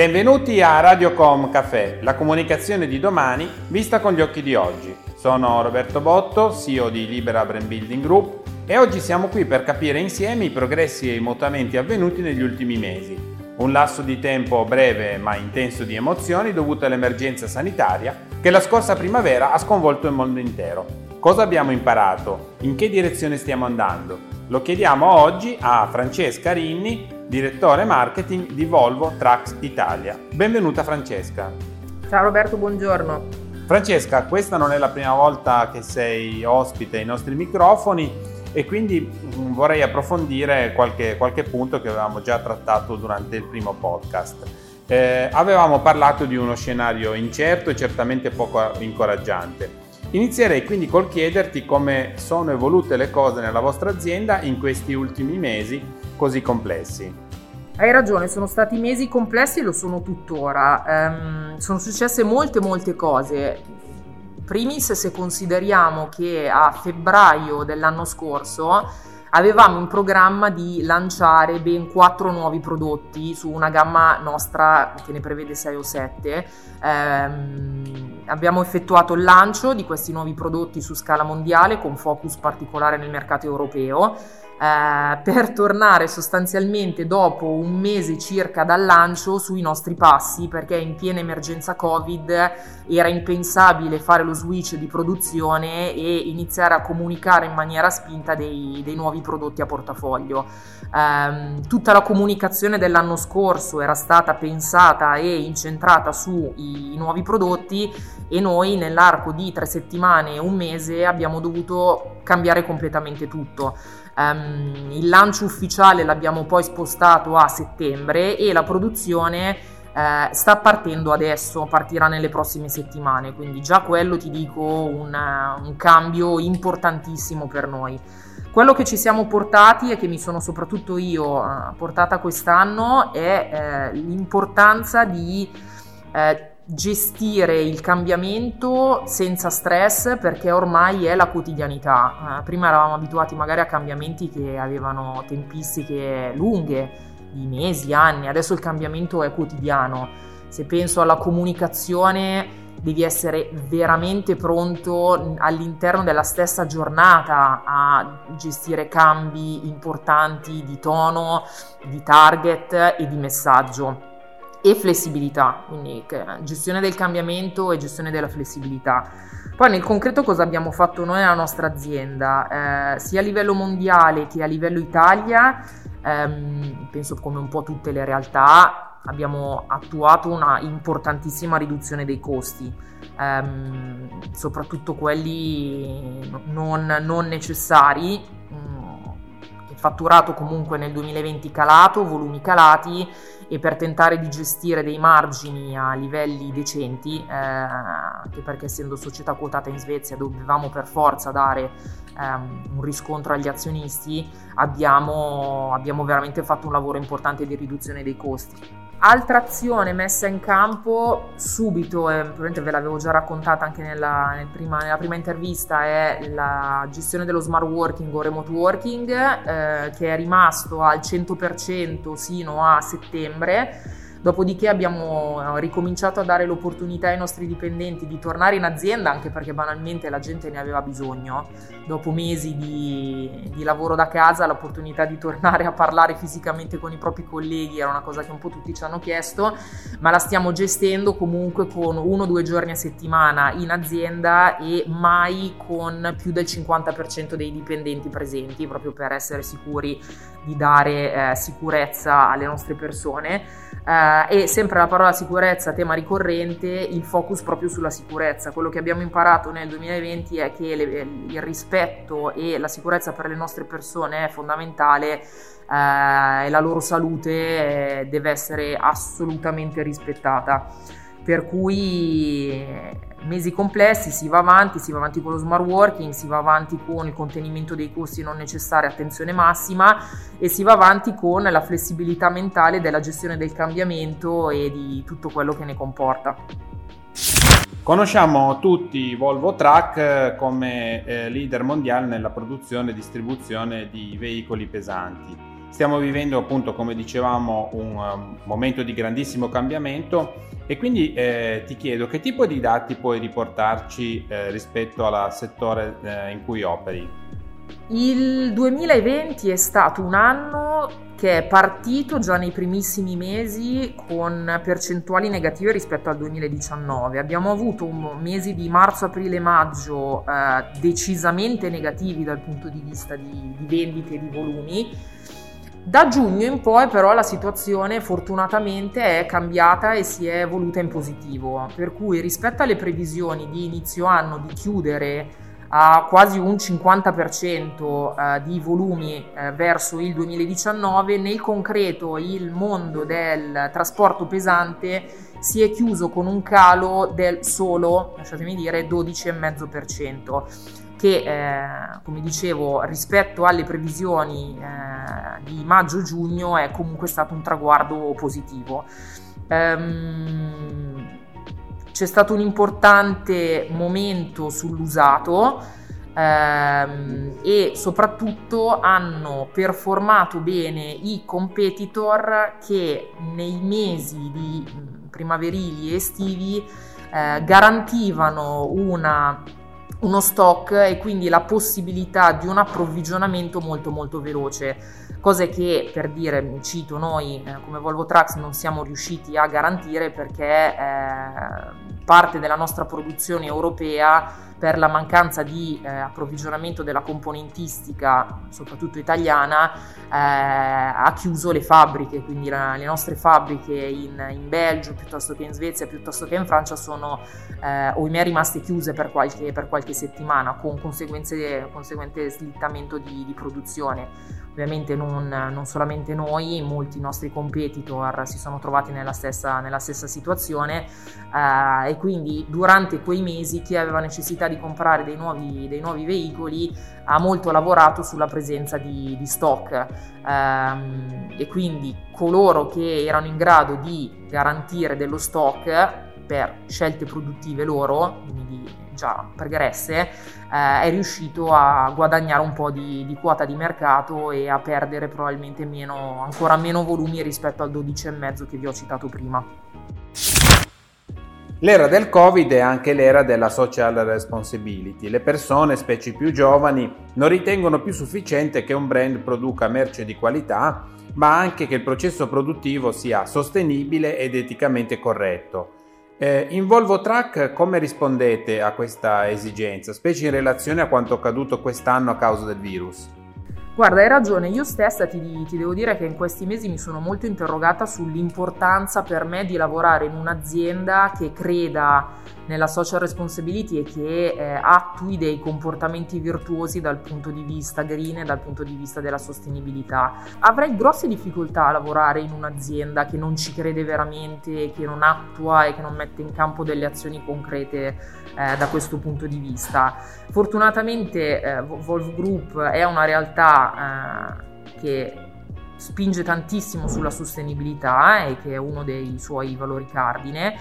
Benvenuti a Radiocom Caffè, la comunicazione di domani vista con gli occhi di oggi. Sono Roberto Botto, CEO di Libera Brand Building Group e oggi siamo qui per capire insieme i progressi e i mutamenti avvenuti negli ultimi mesi. Un lasso di tempo breve ma intenso di emozioni dovuto all'emergenza sanitaria che la scorsa primavera ha sconvolto il mondo intero. Cosa abbiamo imparato? In che direzione stiamo andando? Lo chiediamo oggi a Francesca Rinni, direttore marketing di Volvo Trucks Italia. Benvenuta Francesca. Ciao Roberto, buongiorno. Francesca, questa non è la prima volta che sei ospite ai nostri microfoni e quindi vorrei approfondire qualche punto che avevamo già trattato durante il primo podcast. Avevamo parlato di uno scenario incerto e certamente poco incoraggiante. Inizierei quindi col chiederti come sono evolute le cose nella vostra azienda in questi ultimi mesi così complessi. Hai ragione, sono stati mesi complessi e lo sono tuttora. Sono successe molte cose. Primis, se consideriamo che a febbraio dell'anno scorso avevamo in programma di lanciare ben 4 nuovi prodotti su una gamma nostra che ne prevede 6 o 7. Abbiamo effettuato il lancio di questi nuovi prodotti su scala mondiale con focus particolare nel mercato europeo. Per tornare sostanzialmente dopo un mese circa dal lancio sui nostri passi, perché in piena emergenza Covid era impensabile fare lo switch di produzione e iniziare a comunicare in maniera spinta dei nuovi prodotti a portafoglio. Tutta la comunicazione dell'anno scorso era stata pensata e incentrata sui nuovi prodotti e noi nell'arco di 3 settimane e un mese abbiamo dovuto cambiare completamente tutto. Il lancio ufficiale l'abbiamo poi spostato a settembre e la produzione sta partendo adesso, partirà nelle prossime settimane, quindi già quello ti dico un cambio importantissimo per noi. Quello che ci siamo portati e che mi sono soprattutto io portata quest'anno è l'importanza di gestire il cambiamento senza stress, perché ormai è la quotidianità. Prima eravamo abituati magari a cambiamenti che avevano tempistiche lunghe, di mesi, anni. Adesso il cambiamento è quotidiano. Se penso alla comunicazione, devi essere veramente pronto all'interno della stessa giornata a gestire cambi importanti di tono, di target e di messaggio. E flessibilità, quindi gestione del cambiamento e gestione della flessibilità. Poi nel concreto cosa abbiamo fatto noi nella nostra azienda? Sia a livello mondiale che a livello Italia, penso come un po' tutte le realtà, abbiamo attuato una importantissima riduzione dei costi, soprattutto quelli non necessari. Fatturato comunque nel 2020 calato, volumi calati, e per tentare di gestire dei margini a livelli decenti, anche perché essendo società quotata in Svezia dovevamo per forza dare un riscontro agli azionisti, abbiamo veramente fatto un lavoro importante di riduzione dei costi. Altra azione messa in campo subito, probabilmente ve l'avevo già raccontata anche nella prima intervista, è la gestione dello smart working o remote working, che è rimasto al 100% sino a settembre. Dopodiché abbiamo ricominciato a dare l'opportunità ai nostri dipendenti di tornare in azienda, anche perché banalmente la gente ne aveva bisogno. Dopo mesi di lavoro da casa, l'opportunità di tornare a parlare fisicamente con i propri colleghi era una cosa che un po' tutti ci hanno chiesto, ma la stiamo gestendo comunque con 1 o 2 giorni a settimana in azienda e mai con più del 50% dei dipendenti presenti, proprio per essere sicuri di dare sicurezza alle nostre persone. E sempre la parola sicurezza, tema ricorrente, il focus proprio sulla sicurezza. Quello che abbiamo imparato nel 2020 è che il rispetto e la sicurezza per le nostre persone è fondamentale, e la loro salute deve essere assolutamente rispettata. Per cui mesi complessi, si va avanti con lo smart working, si va avanti con il contenimento dei costi non necessari, attenzione massima, e si va avanti con la flessibilità mentale della gestione del cambiamento e di tutto quello che ne comporta. Conosciamo tutti Volvo Truck come leader mondiale nella produzione e distribuzione di veicoli pesanti. Stiamo vivendo, appunto, come dicevamo, un momento di grandissimo cambiamento e quindi ti chiedo che tipo di dati puoi riportarci rispetto al settore in cui operi? Il 2020 è stato un anno che è partito già nei primissimi mesi con percentuali negative rispetto al 2019. Abbiamo avuto mesi di marzo, aprile, maggio decisamente negativi dal punto di vista di vendite e di volumi. Da giugno in poi però la situazione fortunatamente è cambiata e si è evoluta in positivo, per cui rispetto alle previsioni di inizio anno di chiudere a quasi un 50% di volumi verso il 2019, nel concreto il mondo del trasporto pesante si è chiuso con un calo del solo, lasciatemi dire, 12,5%, che come dicevo rispetto alle previsioni di maggio-giugno è comunque stato un traguardo positivo. C'è stato un importante momento sull'usato e soprattutto hanno performato bene i competitor che nei mesi di primaverili e estivi garantivano uno stock e quindi la possibilità di un approvvigionamento molto molto veloce, cose che, per dire, cito, noi come Volvo Trucks non siamo riusciti a garantire perché parte della nostra produzione europea, per la mancanza di approvvigionamento della componentistica, soprattutto italiana, ha chiuso le fabbriche, quindi le nostre fabbriche in Belgio, piuttosto che in Svezia, piuttosto che in Francia, sono ohimè rimaste chiuse per qualche settimana, con conseguente slittamento di produzione. Ovviamente non solamente noi, molti nostri competitor si sono trovati nella stessa situazione e quindi durante quei mesi chi aveva necessità di comprare dei nuovi veicoli ha molto lavorato sulla presenza di stock e quindi coloro che erano in grado di garantire dello stock per scelte produttive loro, quindi già pregresse, è riuscito a guadagnare un po' di quota di mercato e a perdere probabilmente ancora meno volumi rispetto al 12,5 che vi ho citato prima. L'era del Covid è anche l'era della social responsibility. Le persone, specie più giovani, non ritengono più sufficiente che un brand produca merce di qualità, ma anche che il processo produttivo sia sostenibile ed eticamente corretto. In Volvo Truck come rispondete a questa esigenza, specie in relazione a quanto accaduto quest'anno a causa del virus? Guarda, hai ragione, io stessa ti devo dire che in questi mesi mi sono molto interrogata sull'importanza per me di lavorare in un'azienda che creda nella social responsibility e che attui dei comportamenti virtuosi dal punto di vista green e dal punto di vista della sostenibilità. Avrei grosse difficoltà a lavorare in un'azienda che non ci crede veramente, che non attua e che non mette in campo delle azioni concrete da questo punto di vista. Fortunatamente Volvo Group è una realtà che spinge tantissimo sulla sostenibilità e che è uno dei suoi valori cardine.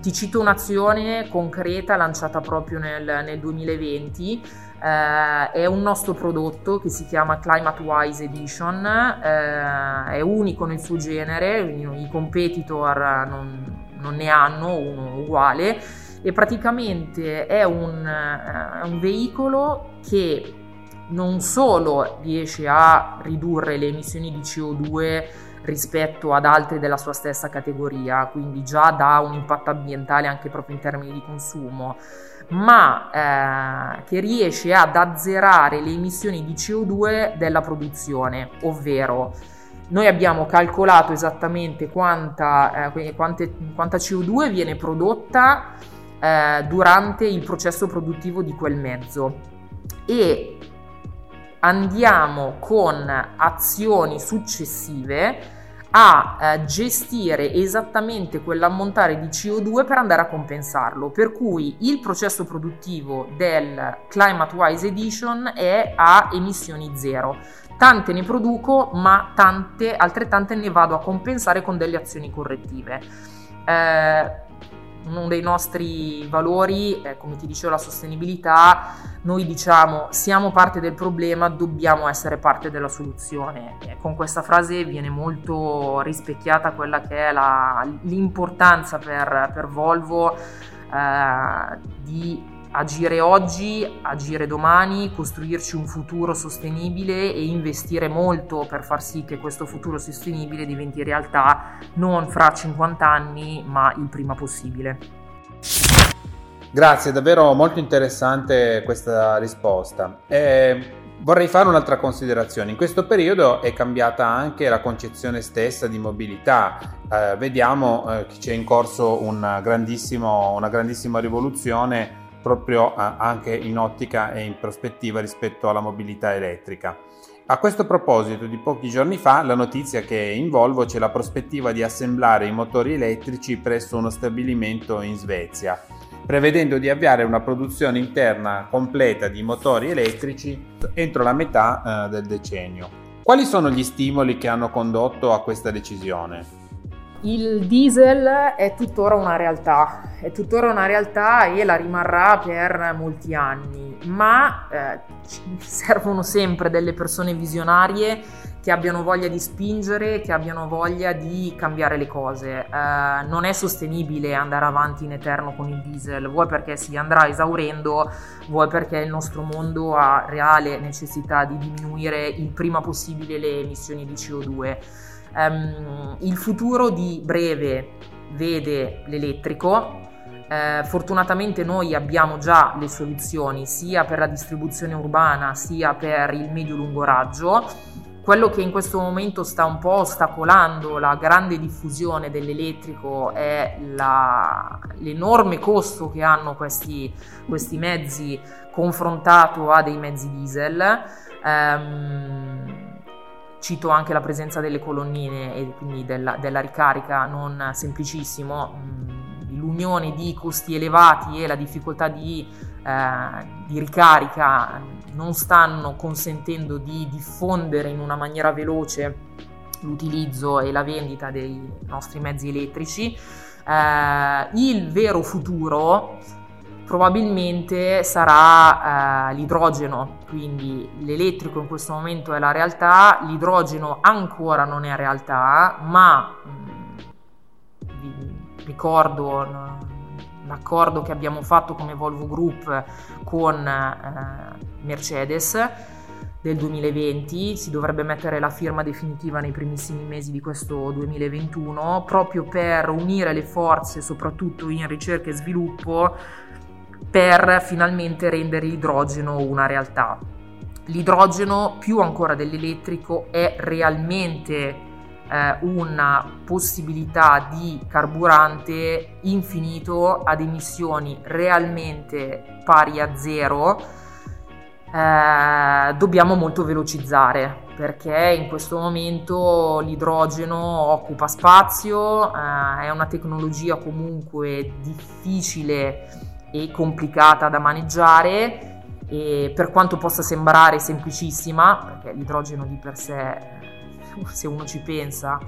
Ti cito un'azione concreta lanciata proprio nel 2020, è un nostro prodotto che si chiama Climate Wise Edition, è unico nel suo genere, i competitor non ne hanno uno uguale e praticamente è un veicolo che non solo riesce a ridurre le emissioni di CO2 rispetto ad altri della sua stessa categoria, quindi già dà un impatto ambientale anche proprio in termini di consumo, ma che riesce ad azzerare le emissioni di CO2 della produzione, ovvero noi abbiamo calcolato esattamente quanta CO2 viene prodotta durante il processo produttivo di quel mezzo e andiamo con azioni successive a gestire esattamente quell'ammontare di CO2 per andare a compensarlo, per cui il processo produttivo del Climate Wise Edition è a emissioni zero. Tante ne produco, ma altrettante ne vado a compensare con delle azioni correttive. uno dei nostri valori è, come ti dicevo, la sostenibilità. Noi diciamo: siamo parte del problema, dobbiamo essere parte della soluzione. Con questa frase viene molto rispecchiata quella che è l'importanza per Volvo di agire oggi, agire domani, costruirci un futuro sostenibile e investire molto per far sì che questo futuro sostenibile diventi realtà non fra 50 anni, ma il prima possibile. Grazie, davvero molto interessante questa risposta. Vorrei fare un'altra considerazione. In questo periodo è cambiata anche la concezione stessa di mobilità. Vediamo che c'è in corso una grandissima rivoluzione proprio anche in ottica e in prospettiva rispetto alla mobilità elettrica. A questo proposito, di pochi giorni fa, la notizia che in Volvo c'è la prospettiva di assemblare i motori elettrici presso uno stabilimento in Svezia, prevedendo di avviare una produzione interna completa di motori elettrici entro la metà del decennio. Quali sono gli stimoli che hanno condotto a questa decisione? Il diesel è tuttora una realtà e la rimarrà per molti anni, ma servono sempre delle persone visionarie che abbiano voglia di spingere, che abbiano voglia di cambiare le cose. Non è sostenibile andare avanti in eterno con il diesel, vuoi perché si andrà esaurendo, vuoi perché il nostro mondo ha reale necessità di diminuire il prima possibile le emissioni di CO2. Il futuro di breve vede l'elettrico. Fortunatamente noi abbiamo già le soluzioni sia per la distribuzione urbana sia per il medio-lungo raggio. Quello che in questo momento sta un po' ostacolando la grande diffusione dell'elettrico è l'enorme costo che hanno questi mezzi confrontato a dei mezzi diesel. Cito anche la presenza delle colonnine e quindi della ricarica non semplicissimo, l'unione di costi elevati e la difficoltà di ricarica non stanno consentendo di diffondere in una maniera veloce l'utilizzo e la vendita dei nostri mezzi elettrici. Il vero futuro probabilmente sarà l'idrogeno, quindi l'elettrico in questo momento è la realtà, l'idrogeno ancora non è realtà, ma ricordo l'accordo che abbiamo fatto come Volvo Group con Mercedes del 2020, si dovrebbe mettere la firma definitiva nei primissimi mesi di questo 2021, proprio per unire le forze soprattutto in ricerca e sviluppo per finalmente rendere l'idrogeno una realtà. L'idrogeno, più ancora dell'elettrico, è realmente una possibilità di carburante infinito ad emissioni realmente pari a zero. Dobbiamo molto velocizzare perché in questo momento l'idrogeno occupa spazio, è una tecnologia comunque difficile e complicata da maneggiare, e per quanto possa sembrare semplicissima, perché l'idrogeno di per sé, se uno ci pensa,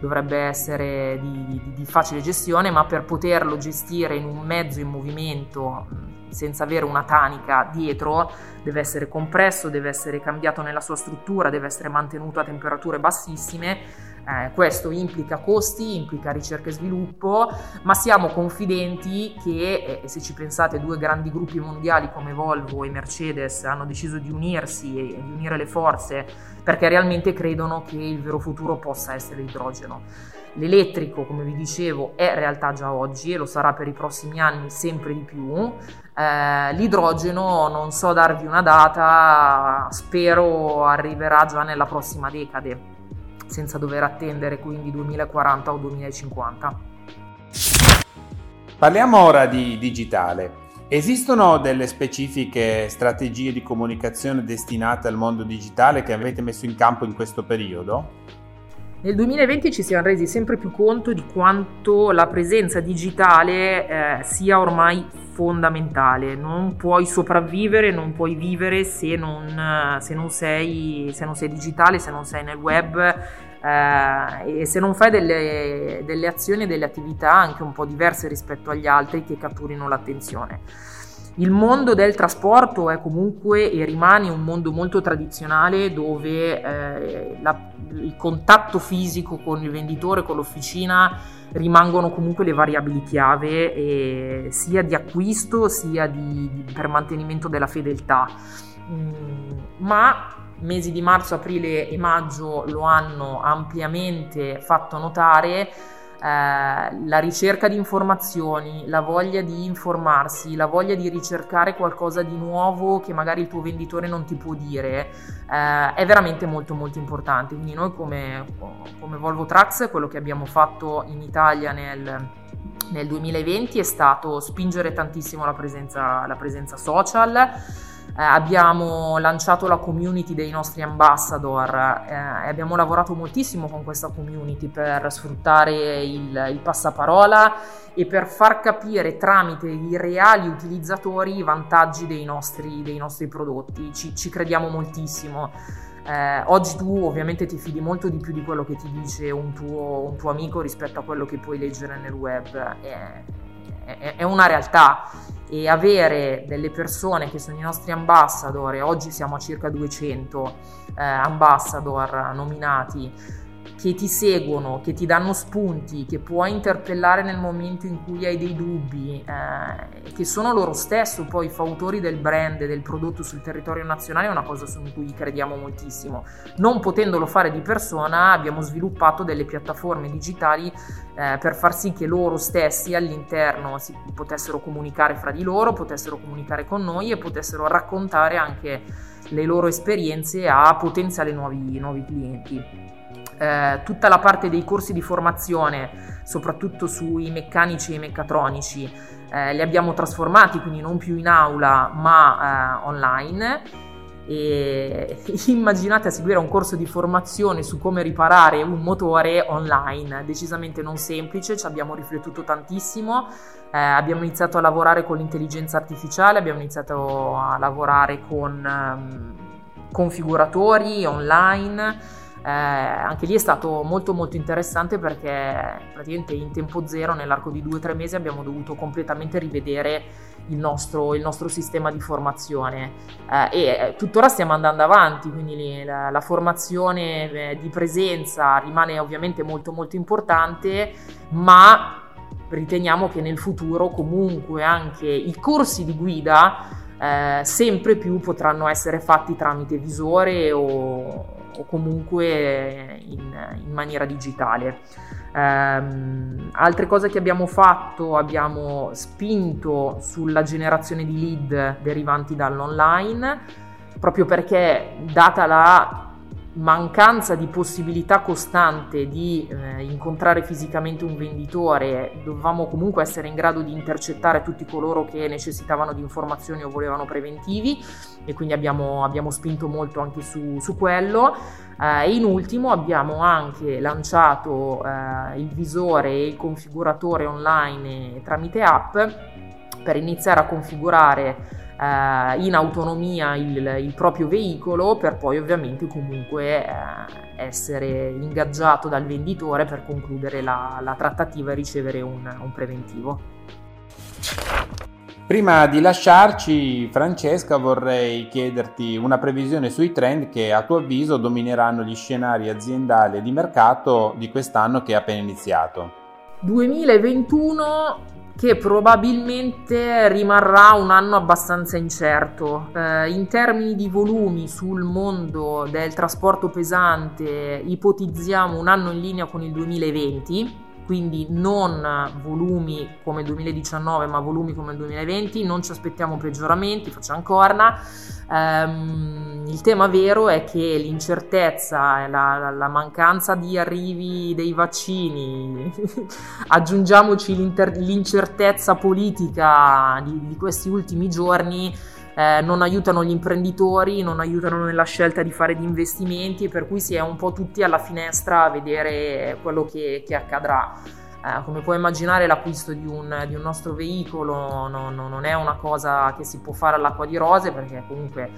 dovrebbe essere di facile gestione, ma per poterlo gestire in un mezzo in movimento senza avere una tanica dietro deve essere compresso, deve essere cambiato nella sua struttura, deve essere mantenuto a temperature bassissime. Questo implica costi, implica ricerca e sviluppo, ma siamo confidenti che, se ci pensate, due grandi gruppi mondiali come Volvo e Mercedes hanno deciso di unirsi e di unire le forze perché realmente credono che il vero futuro possa essere l'idrogeno. L'elettrico, come vi dicevo, è realtà già oggi e lo sarà per i prossimi anni sempre di più. L'idrogeno, non so darvi una data, spero arriverà già nella prossima decade, senza dover attendere quindi 2040 o 2050. Parliamo ora di digitale. Esistono delle specifiche strategie di comunicazione destinate al mondo digitale che avete messo in campo in questo periodo? Nel 2020 ci siamo resi sempre più conto di quanto la presenza digitale sia ormai fondamentale. Non puoi sopravvivere, non puoi vivere se non sei digitale, se non sei nel web, e se non fai delle azioni e delle attività anche un po' diverse rispetto agli altri che catturino l'attenzione. Il mondo del trasporto è comunque e rimane un mondo molto tradizionale, dove il contatto fisico con il venditore, con l'officina, rimangono comunque le variabili chiave, sia di acquisto sia per mantenimento della fedeltà. Ma mesi di marzo, aprile e maggio lo hanno ampiamente fatto notare. La ricerca di informazioni, la voglia di informarsi, la voglia di ricercare qualcosa di nuovo che magari il tuo venditore non ti può dire, è veramente molto molto importante. Quindi noi come Volvo Trucks, quello che abbiamo fatto in Italia nel 2020 è stato spingere tantissimo la presenza social. Abbiamo lanciato la community dei nostri ambassador e abbiamo lavorato moltissimo con questa community per sfruttare il passaparola e per far capire tramite i reali utilizzatori i vantaggi dei nostri prodotti. Ci crediamo moltissimo. Oggi tu ovviamente ti fidi molto di più di quello che ti dice un tuo amico rispetto a quello che puoi leggere nel web. È una realtà, e avere delle persone che sono i nostri ambassador, e oggi siamo a circa 200 ambassador nominati, che ti seguono, che ti danno spunti, che puoi interpellare nel momento in cui hai dei dubbi, che sono loro stesso poi fautori del brand e del prodotto sul territorio nazionale, è una cosa su cui crediamo moltissimo. Non potendolo fare di persona, abbiamo sviluppato delle piattaforme digitali per far sì che loro stessi all'interno si potessero comunicare fra di loro, potessero comunicare con noi e potessero raccontare anche le loro esperienze a potenziali nuovi clienti. Tutta la parte dei corsi di formazione, soprattutto sui meccanici e meccatronici, li abbiamo trasformati, quindi non più in aula ma online. E immaginate a seguire un corso di formazione su come riparare un motore online, decisamente non semplice. Ci abbiamo riflettuto tantissimo, abbiamo iniziato a lavorare con l'intelligenza artificiale, abbiamo iniziato a lavorare con configuratori online. Anche lì è stato molto molto interessante, perché praticamente in tempo zero, nell'arco di 2-3 mesi, abbiamo dovuto completamente rivedere il nostro sistema di formazione, e tuttora stiamo andando avanti. Quindi la formazione di presenza rimane ovviamente molto molto importante, ma riteniamo che nel futuro comunque anche i corsi di guida sempre più potranno essere fatti tramite visore o comunque in maniera digitale. Altre cose che abbiamo fatto: abbiamo spinto sulla generazione di lead derivanti dall'online, proprio perché, data la mancanza di possibilità costante di incontrare fisicamente un venditore, dovevamo comunque essere in grado di intercettare tutti coloro che necessitavano di informazioni o volevano preventivi, e quindi abbiamo spinto molto anche su quello. E in ultimo abbiamo anche lanciato il visore e il configuratore online tramite app, per iniziare a configurare in autonomia il proprio veicolo, per poi ovviamente comunque essere ingaggiato dal venditore per concludere la trattativa e ricevere un preventivo. Prima di lasciarci, Francesca, vorrei chiederti una previsione sui trend che a tuo avviso domineranno gli scenari aziendali e di mercato di quest'anno che è appena iniziato. 2021, che probabilmente rimarrà un anno abbastanza incerto. In termini di volumi sul mondo del trasporto pesante ipotizziamo un anno in linea con il 2020, quindi non volumi come il 2019 ma volumi come il 2020, non ci aspettiamo peggioramenti, facciamo corna. Il tema vero è che l'incertezza, la mancanza di arrivi dei vaccini, aggiungiamoci l'incertezza politica di questi ultimi giorni, non aiutano gli imprenditori, non aiutano nella scelta di fare gli investimenti, per cui si è un po' tutti alla finestra a vedere quello che accadrà. Come puoi immaginare, l'acquisto di un nostro veicolo non è una cosa che si può fare all'acqua di rose, perché comunque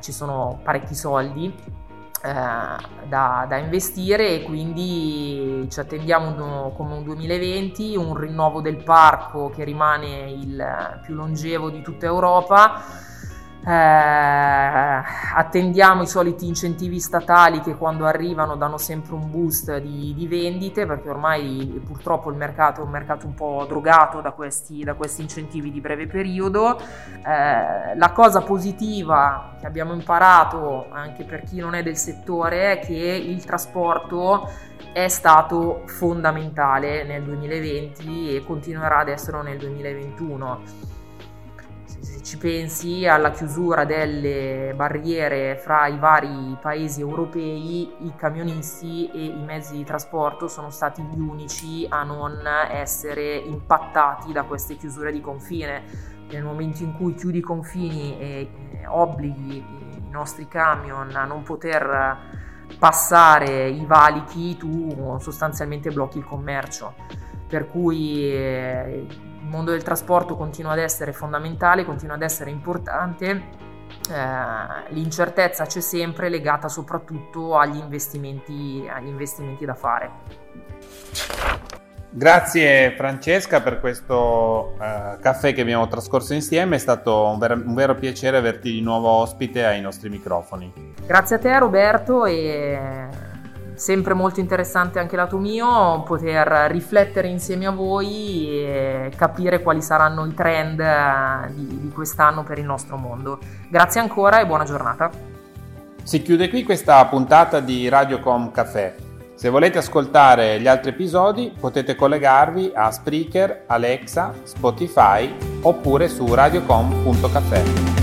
ci sono parecchi soldi. da investire, e quindi ci attendiamo come un 2020 un rinnovo del parco che rimane il più longevo di tutta Europa. Attendiamo i soliti incentivi statali che quando arrivano danno sempre un boost di vendite, perché ormai purtroppo il mercato è un mercato un po' drogato da questi incentivi di breve periodo. La cosa positiva che abbiamo imparato, anche per chi non è del settore, è che il trasporto è stato fondamentale nel 2020 e continuerà ad esserlo nel 2021. Se ci pensi alla chiusura delle barriere fra i vari paesi europei, i camionisti e i mezzi di trasporto sono stati gli unici a non essere impattati da queste chiusure di confine. Nel momento in cui chiudi i confini e obblighi i nostri camion a non poter passare i valichi, tu sostanzialmente blocchi il commercio, per cui il mondo del trasporto continua ad essere fondamentale, continua ad essere importante. L'incertezza c'è sempre, legata soprattutto agli investimenti da fare. Grazie Francesca per questo caffè che abbiamo trascorso insieme, è stato un vero piacere averti di nuovo ospite ai nostri microfoni. Grazie a te Roberto, e sempre molto interessante anche lato mio poter riflettere insieme a voi e capire quali saranno i trend di quest'anno per il nostro mondo. Grazie ancora e buona giornata. Si chiude qui questa puntata di Radiocom Caffè. Se volete ascoltare gli altri episodi potete collegarvi a Spreaker, Alexa, Spotify oppure su radiocom.caffè.